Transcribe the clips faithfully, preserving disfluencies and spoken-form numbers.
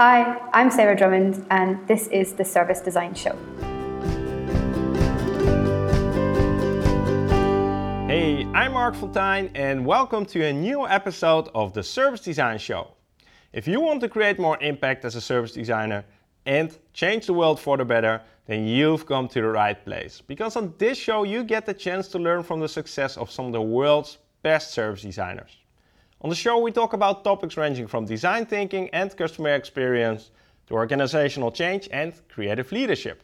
Hi, I'm Sarah Drummond, and this is the Service Design Show. Hey, I'm Marc Fultein, and welcome to a new episode of the Service Design Show. If you want to create more impact as a service designer and change the world for the better, then you've come to the right place. Because on this show, you get the chance to learn from the success of some of the world's best service designers. On the show, we talk about topics ranging from design thinking and customer experience to organizational change and creative leadership.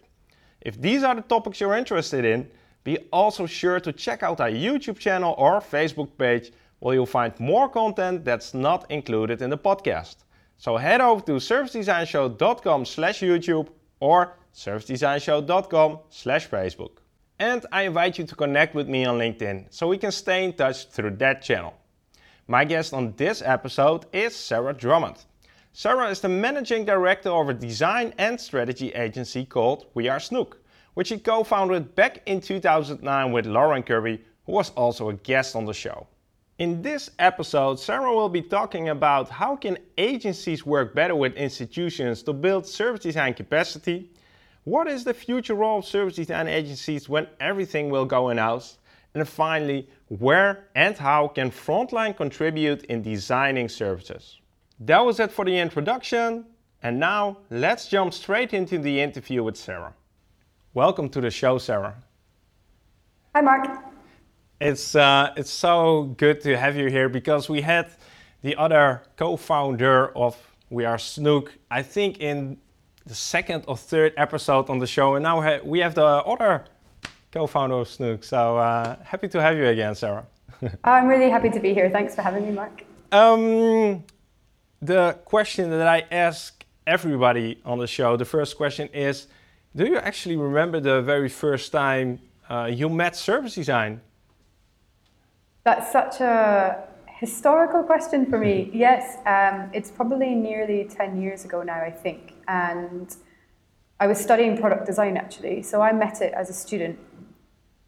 If these are the topics you're interested in, be also sure to check out our YouTube channel or Facebook page, where you'll find more content that's not included in the podcast. So head over to servicedesignshow dot com slash YouTube or servicedesignshow dot com slash Facebook. And I invite you to connect with me on LinkedIn so we can stay in touch through that channel. My guest on this episode is Sarah Drummond. Sarah is the managing director of a design and strategy agency called We Are Snook, which she co-founded back in two thousand nine with Lauren Kirby, who was also a guest on the show. In this episode, Sarah will be talking about how can agencies work better with institutions to build service design capacity, what is the future role of service design agencies when everything will go in-house, and finally, where and how can Frontline contribute in designing services? That was it for the introduction, and now let's jump straight into the interview with Sarah. Welcome to the show, Sarah. Hi, Mark. It's uh, it's so good to have you here, because we had the other co-founder of We Are Snook, I think, in the second or third episode on the show, and now ha- we have the other co-founder of Snook, so uh, happy to have you again, Sarah. I'm really happy to be here. Thanks for having me, Mark. Um, the question that I ask everybody on the show, the first question is, do you actually remember the very first time uh, you met service design? That's such a historical question for me. Yes, um, it's probably nearly ten years ago now, I think. And I was studying product design, actually, so I met it as a student.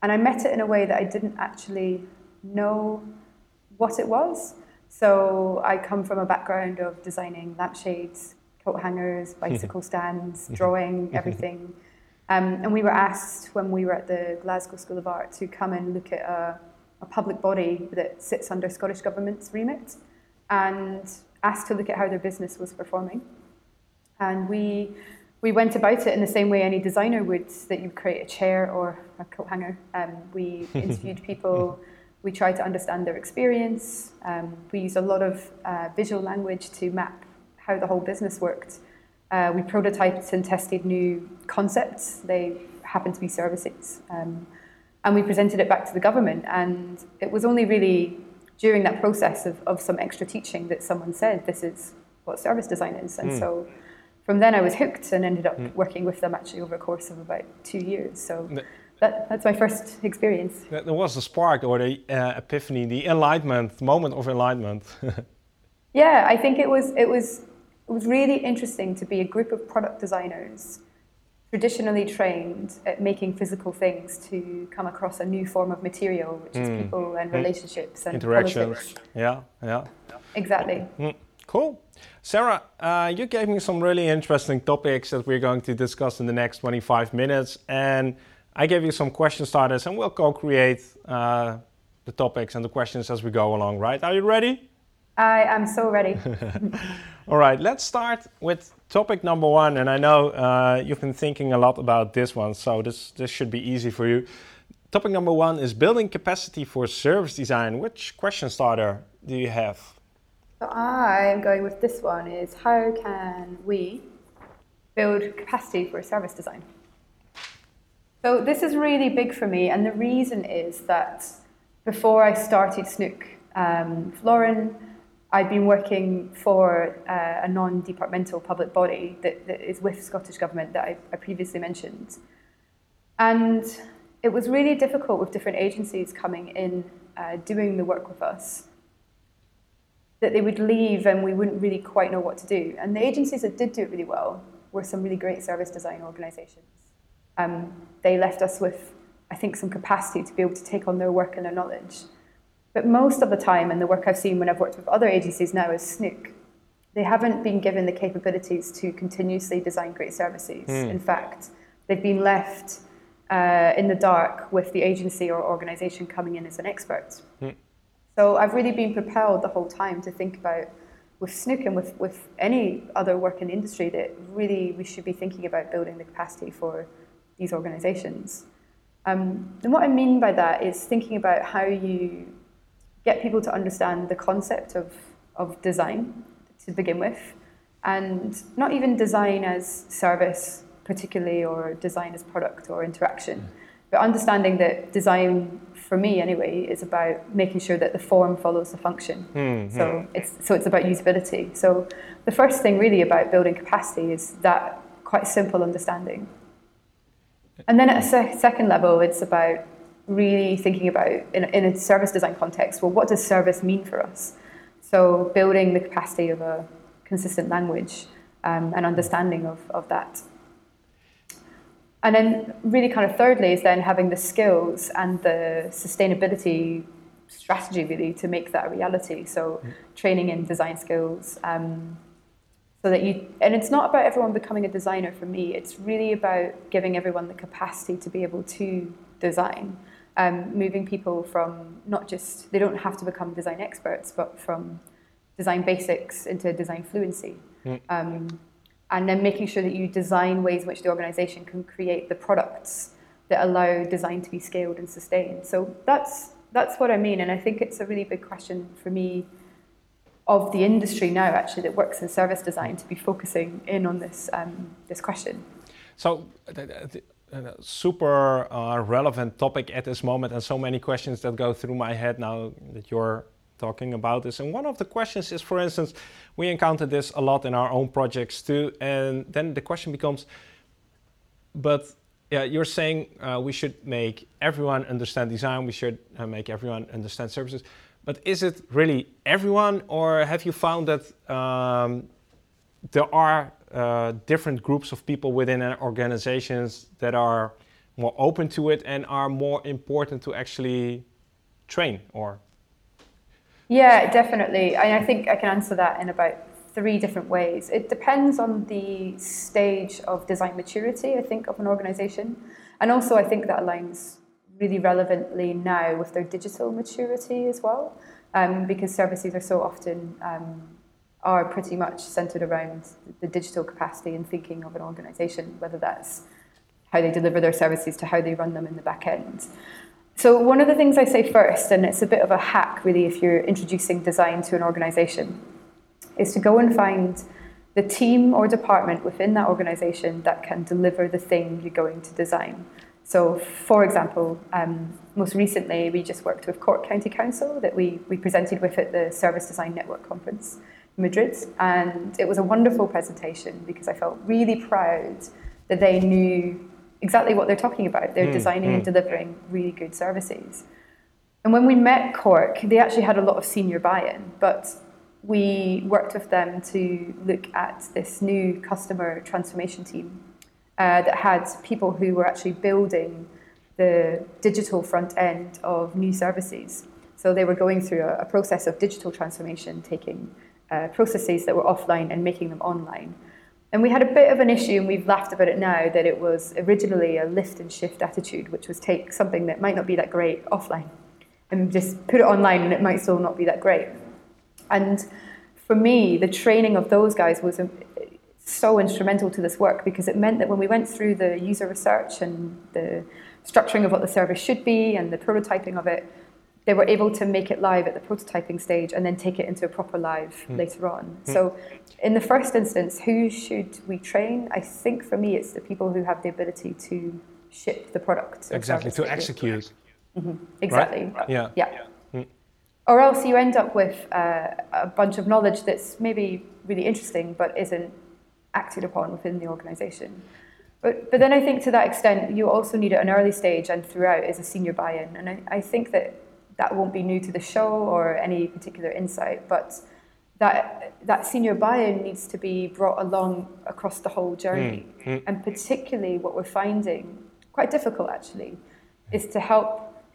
And I met it in a way that I didn't actually know what it was. So I come from a background of designing lampshades, coat hangers, bicycle stands, drawing, everything. Um, and we were asked when we were at the Glasgow School of Art to come and look at a, a public body that sits under Scottish Government's remit, and asked to look at how their business was performing. And we We went about it in the same way any designer would, that you create a chair or a coat hanger. Um, we interviewed people, we tried to understand their experience, um, we used a lot of uh, visual language to map how the whole business worked. Uh, we prototyped and tested new concepts, they happened to be services, um, and we presented it back to the government. And it was only really during that process of, of some extra teaching that someone said, this is what service design is. And mm. so. From then I was hooked and ended up working with them actually over a course of about two years. So that, that's my first experience. There was the spark or the uh, epiphany, the enlightenment, moment of enlightenment. Yeah, I think it was, it was it was really interesting to be a group of product designers traditionally trained at making physical things to come across a new form of material, which is mm. people and relationships and interactions. Yeah, yeah. Exactly. Mm. Cool. Sarah, uh, you gave me some really interesting topics that we're going to discuss in the next twenty-five minutes. And I gave you some question starters, and we'll co-create uh, the topics and the questions as we go along, right? Are you ready? I am so ready. All right, let's start with topic number one. And I know uh, you've been thinking a lot about this one, so this, this should be easy for you. Topic number one is building capacity for service design. Which question starter do you have? So I am going with this one, is how can we build capacity for service design? So this is really big for me, and the reason is that before I started Snook, um, Lauren, I'd been working for uh, a non-departmental public body that, that is with Scottish Government that I, I previously mentioned. And it was really difficult with different agencies coming in, uh, doing the work with us, that they would leave and we wouldn't really quite know what to do. And the agencies that did do it really well were some really great service design organisations. Um, they left us with, I think, some capacity to be able to take on their work and their knowledge. But most of the time, and the work I've seen when I've worked with other agencies now as Snook, they haven't been given the capabilities to continuously design great services. Mm. In fact, they've been left uh, in the dark with the agency or organisation coming in as an expert. Mm. So I've really been propelled the whole time to think about, with Snook and with, with any other work in the industry, that really we should be thinking about building the capacity for these organisations. Um, and what I mean by that is thinking about how you get people to understand the concept of, of design to begin with, and not even design as service particularly, or design as product or interaction, but understanding that design, for me anyway, is about making sure that the form follows the function. Mm-hmm. So it's so it's about usability. So the first thing really about building capacity is that quite simple understanding. And then at a se- second level, it's about really thinking about, in, in a service design context, well, what does service mean for us? So building the capacity of a consistent language um, and understanding of, of that. And then really kind of thirdly is then having the skills and the sustainability strategy really to make that a reality. So training in design skills um, so that you, and it's not about everyone becoming a designer for me, it's really about giving everyone the capacity to be able to design. Um, moving people from not just, they don't have to become design experts, but from design basics into design fluency. Mm. Um, and then making sure that you design ways in which the organisation can create the products that allow design to be scaled and sustained. So that's that's what I mean, and I think it's a really big question for me of the industry now, actually, that works in service design, to be focusing in on this, um, this question. So. Th- th- Uh, super uh, relevant topic at this moment, and so many questions that go through my head now that you're talking about this. And one of the questions is, for instance, we encounter this a lot in our own projects too, and then the question becomes, but yeah, you're saying uh, we should make everyone understand design, we should uh, make everyone understand services, but is it really everyone, or have you found that um, there are Uh, different groups of people within organizations that are more open to it and are more important to actually train? Or yeah, definitely. I, I think I can answer that in about three different ways. It depends on the stage of design maturity, I think, of an organization, and also I think that aligns really relevantly now with their digital maturity as well, um, because services are so often um, are pretty much centered around the digital capacity and thinking of an organization, whether that's how they deliver their services to how they run them in the back end. So one of the things I say first, and it's a bit of a hack really if you're introducing design to an organization, is to go and find the team or department within that organization that can deliver the thing you're going to design. So for example, um, most recently we just worked with Cork County Council that we, we presented with at the Service Design Network Conference. Madrid, and it was a wonderful presentation because I felt really proud that they knew exactly what they're talking about. They're mm, designing mm. and delivering really good services. And when we met Cork, they actually had a lot of senior buy-in, but we worked with them to look at this new customer transformation team uh, that had people who were actually building the digital front end of new services. So they were going through a, a process of digital transformation, taking Uh, processes that were offline and making them online. And we had a bit of an issue, and we've laughed about it now, that it was originally a lift and shift attitude, which was take something that might not be that great offline and just put it online and it might still not be that great. And for me, the training of those guys was a, so instrumental to this work, because it meant that when we went through the user research and the structuring of what the service should be and the prototyping of it, they were able to make it live at the prototyping stage and then take it into a proper live mm. later on. Mm. So in the first instance, who should we train? I think for me, it's the people who have the ability to ship the product. Exactly, to execute. Mm-hmm. Exactly. Right? Right. Yeah. yeah. yeah. Mm. Or else you end up with uh, a bunch of knowledge that's maybe really interesting, but isn't acted upon within the organization. But, but then I think to that extent, you also need at an early stage and throughout is a senior buy-in. And I, I think that that won't be new to the show or any particular insight, but that that senior buy-in needs to be brought along across the whole journey. Mm. And particularly what we're finding, quite difficult actually, is to help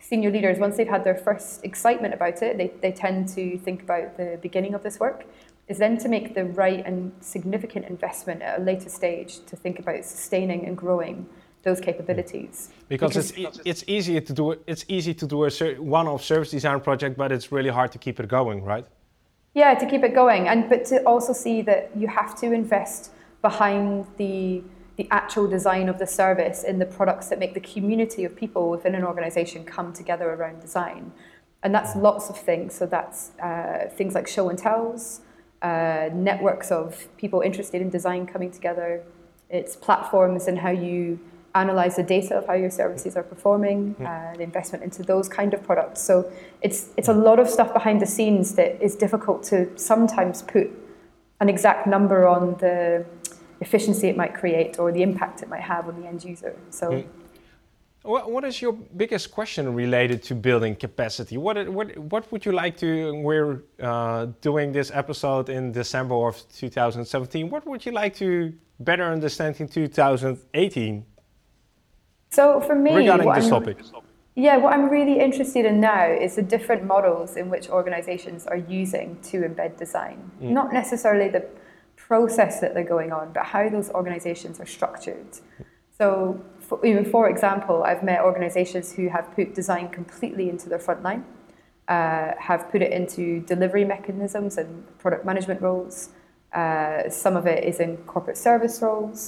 senior leaders, once they've had their first excitement about it, they, they tend to think about the beginning of this work, is then to make the right and significant investment at a later stage to think about sustaining and growing those capabilities. Because, because it's e- it's easier to do it's easy to do a ser- one-off service design project, but it's really hard to keep it going, right? Yeah, to keep it going, and but to also see that you have to invest behind the the actual design of the service in the products that make the community of people within an organization come together around design. And that's lots of things. So that's uh, things like show and tells, uh, networks of people interested in design coming together. It's platforms and how you analyze the data of how your services are performing, uh, the investment into those kind of products. So it's it's a lot of stuff behind the scenes that is difficult to sometimes put an exact number on the efficiency it might create or the impact it might have on the end user. So. Mm. What is your biggest question related to building capacity? What what what would you like to? We're uh, doing this episode in December of two thousand seventeen. What would you like to better understand in two thousand eighteen? So for me, regarding this topic, yeah, what I'm really interested in now is the different models in which organizations are using to embed design. Mm. Not necessarily the process that they're going on, but how those organizations are structured. So. Even for example, I've met organizations who have put design completely into their frontline, uh, have put it into delivery mechanisms and product management roles. Uh, some of it is in corporate service roles.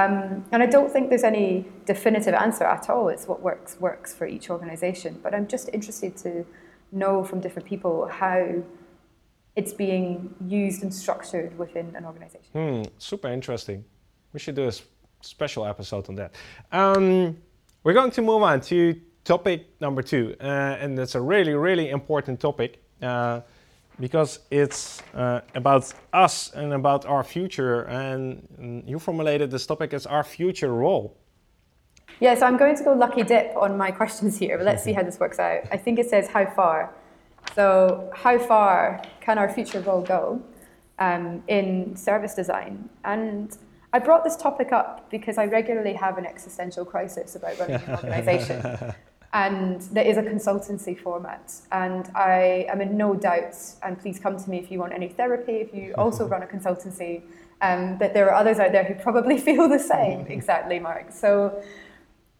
Um, and I don't think there's any definitive answer at all. It's what works, works for each organization. But I'm just interested to know from different people how it's being used and structured within an organization. Hmm, super interesting. We should do a special episode on that. Um, we're going to move on to topic number two, uh, and it's a really, really important topic uh, because it's uh, about us and about our future. And, and you formulated this topic as our future role. Yeah, so I'm going to go lucky dip on my questions here, but let's see how this works out. I think it says how far. So how far can our future role go um, in service design? And I brought this topic up because I regularly have an existential crisis about running an organization. And there is a consultancy format. And I am in no doubt, and please come to me if you want any therapy, if you also run a consultancy, um, that there are others out there who probably feel the same. Exactly, Mark. So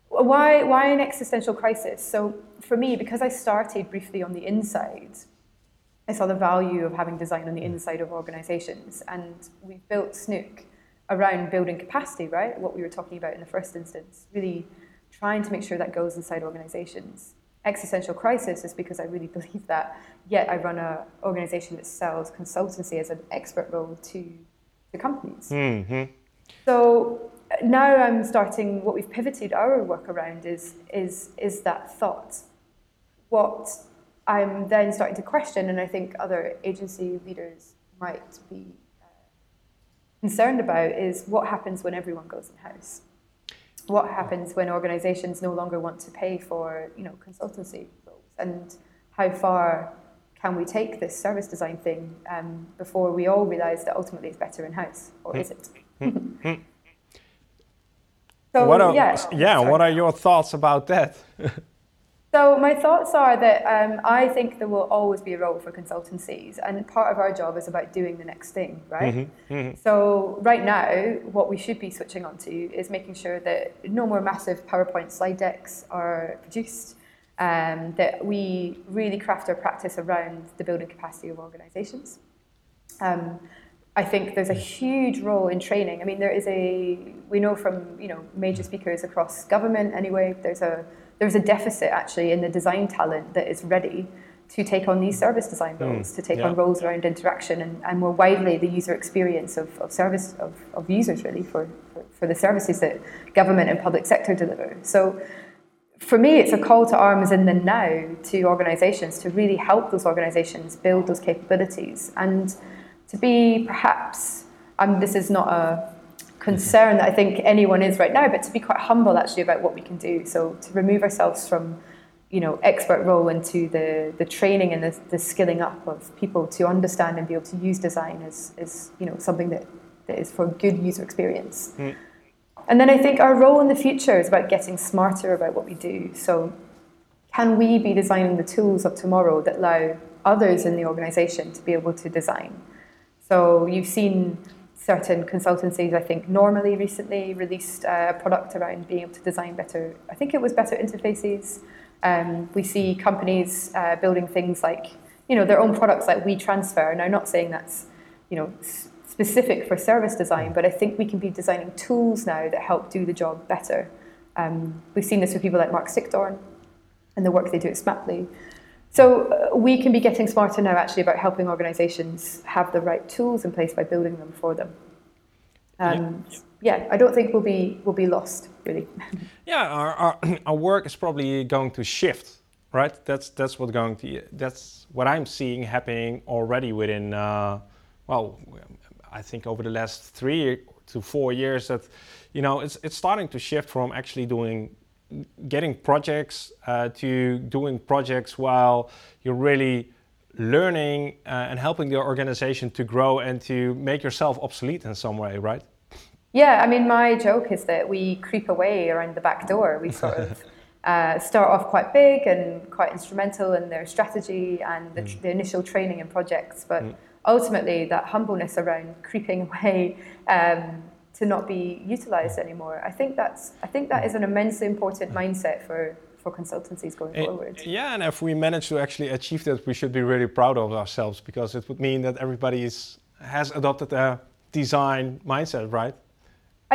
why, why an existential crisis? So for me, because I started briefly on the inside, I saw the value of having design on the inside of organizations. And we built Snook around building capacity, right? What we were talking about in the first instance, really trying to make sure that goes inside organizations. Existential crisis is because I really believe that, yet I run an organization that sells consultancy as an expert role to the companies. Mm-hmm. So now I'm starting, what we've pivoted our work around is, is, is that thought. What I'm then starting to question, and I think other agency leaders might be concerned about, is what happens when everyone goes in-house? What happens when organizations no longer want to pay for, you know, consultancy roles? And how far can we take this service design thing um, before we all realize that ultimately it's better in-house, or is it? so, what are, yeah, yeah what are your thoughts about that? So my thoughts are that um, I think there will always be a role for consultancies, and part of our job is about doing the next thing, right? Mm-hmm, mm-hmm. So right now, what we should be switching on to is making sure that no more massive PowerPoint slide decks are produced, um, that we really craft our practice around the building capacity of organizations. Um, I think there's a huge role in training. I mean, there is a, we know from, you know, major speakers across government anyway, there's a There's a deficit actually in the design talent that is ready to take on these service design roles, mm, to take yeah. on roles around interaction and, and more widely the user experience of, of service of, of users really for, for, for the services that government and public sector deliver. So for me, it's a call to arms in the now to organizations to really help those organizations build those capabilities and to be perhaps, um, this is not a concern that I think anyone is right now, but to be quite humble actually about what we can do. So to remove ourselves from, you know, expert role into the, the training and the, the skilling up of people to understand and be able to use design as, as you know, something that, that is for good user experience. Mm. And then I think our role in the future is about getting smarter about what we do. So can we be designing the tools of tomorrow that allow others in the organization to be able to design? So you've seen certain consultancies, I think, normally recently released a product around being able to design better, I think it was better interfaces. Um, we see companies uh, building things like, you know, their own products like We Transfer. Now, I'm not saying that's, you know, s- specific for service design, but I think we can be designing tools now that help do the job better. Um, we've seen this with people like Mark Stickdorn and the work they do at Smaply. So uh, we can be getting smarter now, actually, about helping organisations have the right tools in place by building them for them. Um, yeah. yeah, I don't think we'll be we'll be lost, really. Yeah, our, our our work is probably going to shift, right? That's that's what going to that's what I'm seeing happening already within. Uh, well, I think over the last three to four years that, you know, it's it's starting to shift from actually doing. getting projects uh, to doing projects while you're really learning uh, and helping the organization to grow and to make yourself obsolete in some way, right? Yeah, I mean, my joke is that we creep away around the back door. We sort of uh, start off quite big and quite instrumental in their strategy and the, mm. the initial training and projects, but mm. ultimately that humbleness around creeping away um, to not be utilized anymore. I think that's. I think that is an immensely important mindset for, for consultancies going and, forward. Yeah, and if we manage to actually achieve that, we should be really proud of ourselves, because it would mean that everybody is, has adopted a design mindset, right?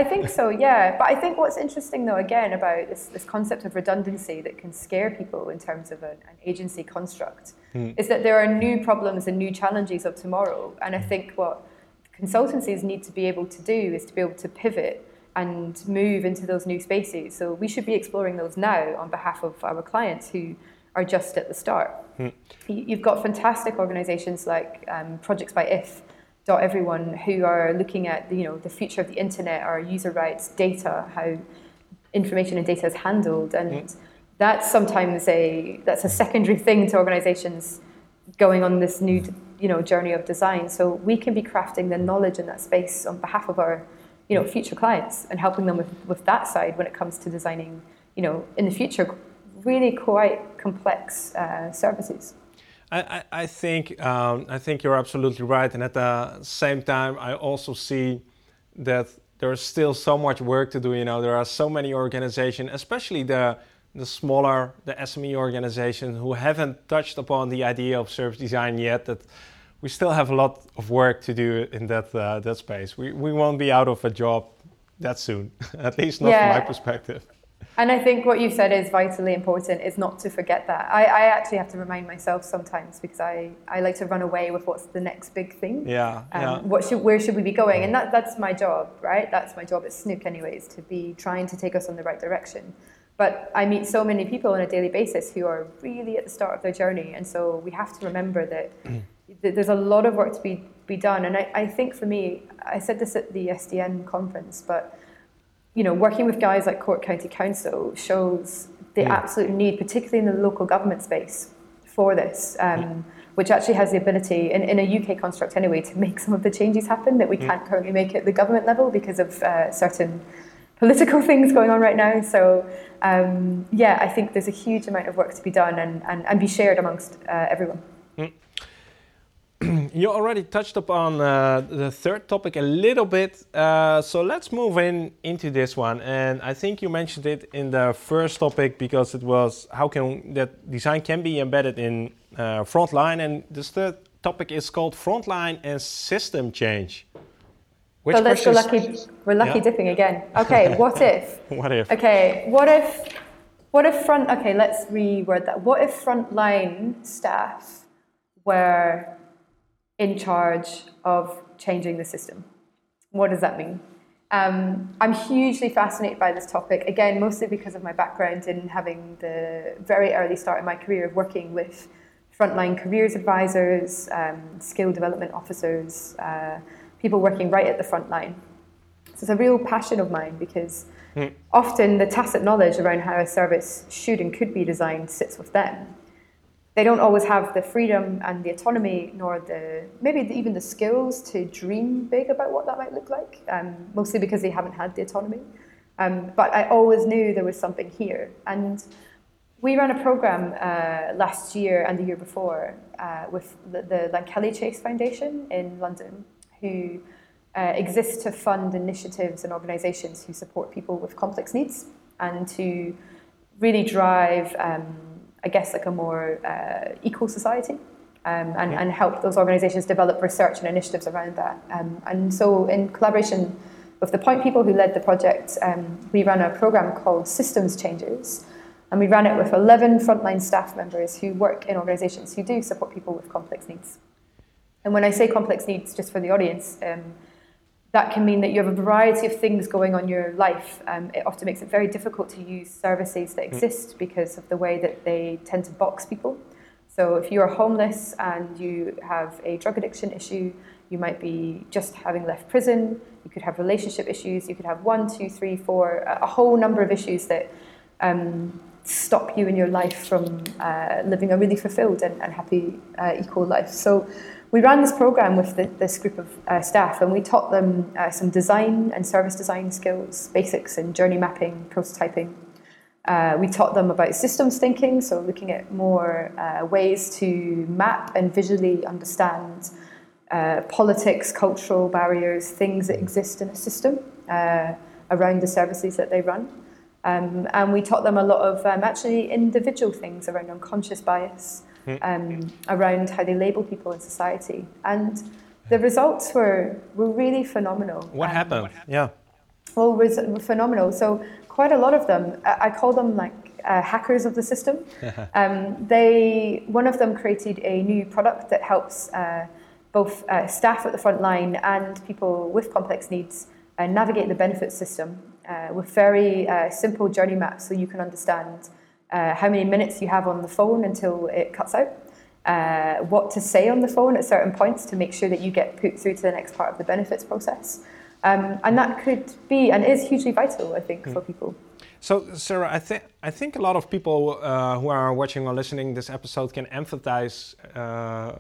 I think so, yeah. But I think what's interesting, though, again, about this, this concept of redundancy that can scare people in terms of an, an agency construct, hmm. is that there are new problems and new challenges of tomorrow. And I think what consultancies need to be able to do is to be able to pivot and move into those new spaces. So we should be exploring those now on behalf of our clients who are just at the start. Hmm. You've got fantastic organizations like um, Projects by If dot Everyone who are looking at, you know, the future of the internet, our user rights, data, how information and data is handled. And hmm. that's sometimes a, that's a secondary thing to organizations going on this new d- you know, journey of design. So we can be crafting the knowledge in that space on behalf of our, you know, future clients and helping them with, with that side when it comes to designing, you know, in the future, really quite complex uh, services. I, I, I think um, I think you're absolutely right. And at the same time, I also see that there is still so much work to do. You know, there are so many organizations, especially the the smaller, the S M E organizations who haven't touched upon the idea of service design yet, that we still have a lot of work to do in that uh, that space. We we won't be out of a job that soon, at least not yeah. from my perspective. And I think what you've said is vitally important, is not to forget that. I, I actually have to remind myself sometimes, because I, I like to run away with what's the next big thing. Yeah. Um, yeah. What should, where should we be going? And that that's my job, right? That's my job at Snook anyways, to be trying to take us in the right direction. But I meet so many people on a daily basis who are really at the start of their journey. And so we have to remember that there's a lot of work to be, be done. And I, I think for me, I said this at the S D N conference, but you know, working with guys like Cork County Council shows the yeah. absolute need, particularly in the local government space, for this, um, yeah. which actually has the ability, in, in a U K construct anyway, to make some of the changes happen that we yeah. can't currently make at the government level because of uh, certain political things going on right now. So um, yeah, I think there's a huge amount of work to be done and, and, and be shared amongst uh, everyone. Mm. You already touched upon uh, the third topic a little bit. Uh, so let's move in into this one. And I think you mentioned it in the first topic because it was how can that design can be embedded in uh, frontline. And this third topic is called frontline and system change. Which so let's go lucky, we're lucky yeah. dipping again. Okay, what if? What if? Okay, what if, what if front, okay, let's reword that. What if frontline staff were in charge of changing the system? What does that mean? Um, I'm hugely fascinated by this topic, again, mostly because of my background in having the very early start in my career of working with frontline careers advisors, um, skill development officers, uh, people working right at the front line. So it's a real passion of mine because mm. often the tacit knowledge around how a service should and could be designed sits with them. They don't always have the freedom and the autonomy, nor the maybe the, even the skills to dream big about what that might look like, um, mostly because they haven't had the autonomy. Um, but I always knew there was something here. And we ran a program uh, last year and the year before uh, with the, the Lankelly Chase Foundation in London. who uh, exist to fund initiatives and organisations who support people with complex needs, and to really drive, um, I guess, like a more uh, equal society, um, and, yeah. and help those organisations develop research and initiatives around that. Um, and so in collaboration with the Point people who led the project, um, we ran a programme called Systems Changers, and we ran it with eleven frontline staff members who work in organisations who do support people with complex needs. And when I say complex needs, just for the audience, um, that can mean that you have a variety of things going on in your life. Um, it often makes it very difficult to use services that exist because of the way that they tend to box people. So if you are homeless and you have a drug addiction issue, you might be just having left prison, you could have relationship issues, you could have one, two, three, four, a whole number of issues that um, stop you in your life from uh, living a really fulfilled and, and happy, uh, equal life. So we ran this program with the, this group of uh, staff, and we taught them uh, some design and service design skills, basics in journey mapping, prototyping. Uh, we taught them about systems thinking, so looking at more uh, ways to map and visually understand uh, politics, cultural barriers, things that exist in a system uh, around the services that they run. Um, and we taught them a lot of um, actually individual things around unconscious bias, Um, around how they label people in society, and the results were were really phenomenal. What um, happened? What happened? Yeah, well, res- were phenomenal. So quite a lot of them, I, I call them like uh, hackers of the system. um, they one of them created a new product that helps uh, both uh, staff at the front line and people with complex needs uh, navigate the benefits system uh, with very uh, simple journey maps, so you can understand. Uh, how many minutes you have on the phone until it cuts out, uh, what to say on the phone at certain points to make sure that you get put through to the next part of the benefits process. Um, and that could be and is hugely vital, I think, mm. for people. So, Sarah, I think I think a lot of people uh, who are watching or listening this episode can empathize uh, uh,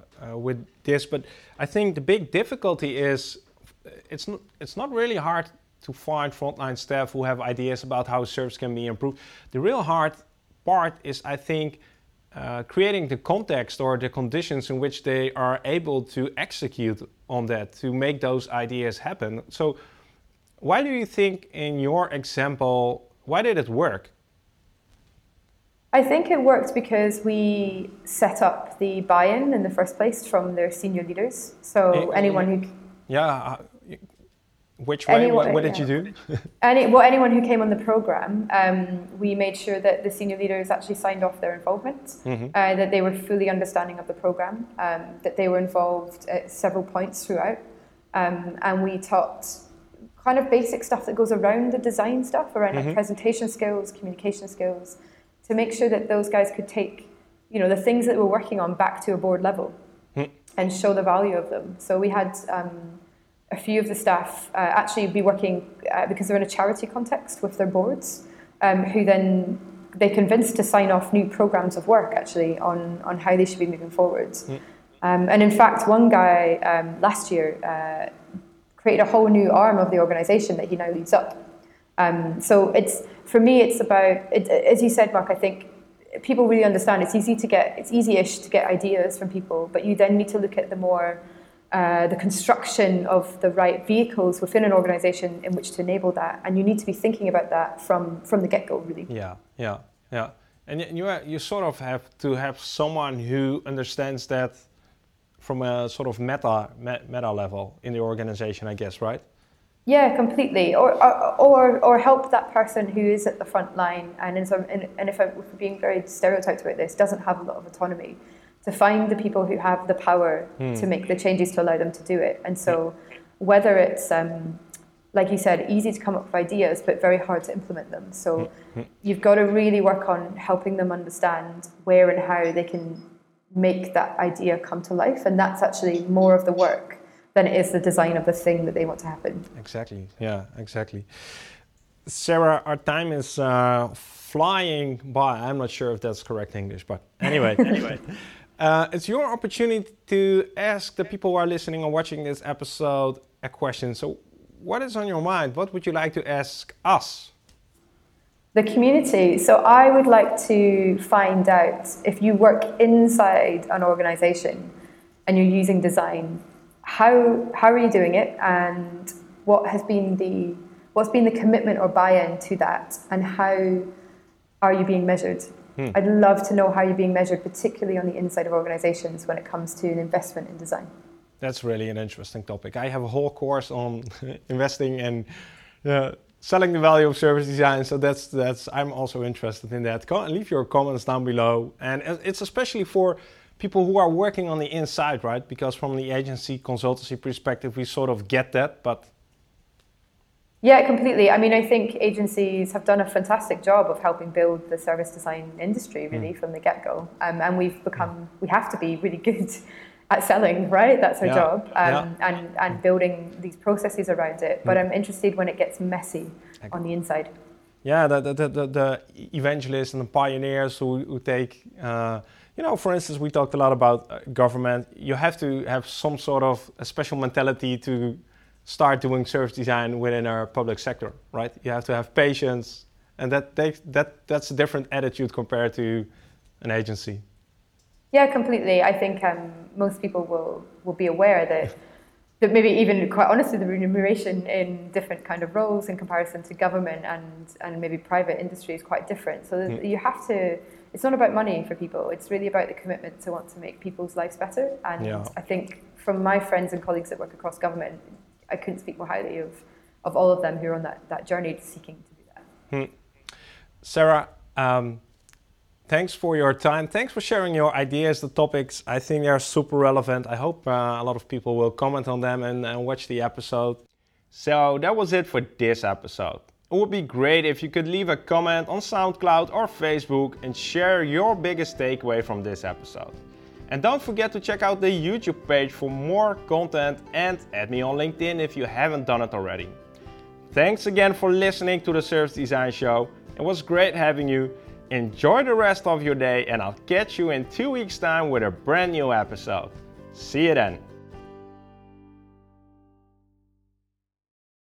with this, but I think the big difficulty is it's not, it's not really hard to find frontline staff who have ideas about how service can be improved. The real hard part is, I think, uh, creating the context or the conditions in which they are able to execute on that, to make those ideas happen. So why do you think, in your example, why did it work? I think it worked because we set up the buy-in in the first place from their senior leaders. So it, anyone who... Yeah. Which way? Anyone, what, what did yeah. you do? Any, well, anyone who came on the program, um, we made sure that the senior leaders actually signed off their involvement, mm-hmm. uh, that they were fully understanding of the program, um, that they were involved at several points throughout. Um, and we taught kind of basic stuff that goes around the design stuff, around mm-hmm. like presentation skills, communication skills, to make sure that those guys could take, you know, the things that we're working on back to a board level mm. and show the value of them. So we had... Um, a few of the staff uh, actually be working, uh, because they're in a charity context, with their boards, um, who then they convinced to sign off new programs of work, actually, on, on how they should be moving forwards. Mm. Um, and in fact, one guy um, last year uh, created a whole new arm of the organization that he now leads up. Um, so it's, for me, it's about, it, as you said, Mark, I think people really understand it's easy to get, it's easy-ish to get ideas from people, but you then need to look at the more Uh, the construction of the right vehicles within an organization in which to enable that, and you need to be thinking about that from, from the get-go, really. Yeah, yeah, yeah. And you you sort of have to have someone who understands that from a sort of meta meta level in the organization, I guess, right? Yeah, completely. Or or or help that person who is at the front line and in some, and, and if we're being very stereotyped about this, doesn't have a lot of autonomy, to find the people who have the power hmm. to make the changes to allow them to do it. And so whether it's, um, like you said, easy to come up with ideas, but very hard to implement them. So hmm. you've got to really work on helping them understand where and how they can make that idea come to life. And that's actually more of the work than it is the design of the thing that they want to happen. Exactly. Yeah, exactly. Sarah, our time is uh, flying by. I'm not sure if that's correct English, but anyway, anyway. Uh, it's your opportunity to ask the people who are listening or watching this episode a question. So what is on your mind? What would you like to ask us? The community. So I would like to find out, if you work inside an organization and you're using design, how how are you doing it, and what has been the what's been the commitment or buy-in to that, and how are you being measured? Hmm. I'd love to know how you're being measured, particularly on the inside of organisations when it comes to an investment in design. That's really an interesting topic. I have a whole course on investing and uh, selling the value of service design. So that's that's. I'm also interested in that. Go and leave your comments down below. And it's especially for people who are working on the inside, right? Because from the agency consultancy perspective, we sort of get that, but. Yeah, completely. I mean, I think agencies have done a fantastic job of helping build the service design industry, really, mm. from the get-go. Um, and we've become, we have to be really good at selling, right? That's our yeah. job. Um, yeah. and, and building these processes around it. But mm. I'm interested when it gets messy okay. on the inside. Yeah, the, the, the, the evangelists and the pioneers who, who take, uh, you know, for instance, we talked a lot about government. You have to have some sort of a special mentality to start doing service design within our public sector, right? You have to have patience, and that takes, that that's a different attitude compared to an agency. Yeah, completely. I think um, most people will, will be aware that that maybe even quite honestly the remuneration in different kind of roles in comparison to government and and maybe private industry is quite different. So mm. you have to. It's not about money for people. It's really about the commitment to want to make people's lives better. And yeah. I think from my friends and colleagues that work across government, I couldn't speak more highly of, of all of them who are on that, that journey to seeking to do that. Hmm. Sarah, um, thanks for your time. Thanks for sharing your ideas, the topics. I think they are super relevant. I hope uh, a lot of people will comment on them and, and watch the episode. So that was it for this episode. It would be great if you could leave a comment on SoundCloud or Facebook and share your biggest takeaway from this episode. And don't forget to check out the YouTube page for more content and add me on LinkedIn if you haven't done it already. Thanks again for listening to the Service Design Show. It was great having you. Enjoy the rest of your day, and I'll catch you in two weeks' time with a brand new episode. See you then.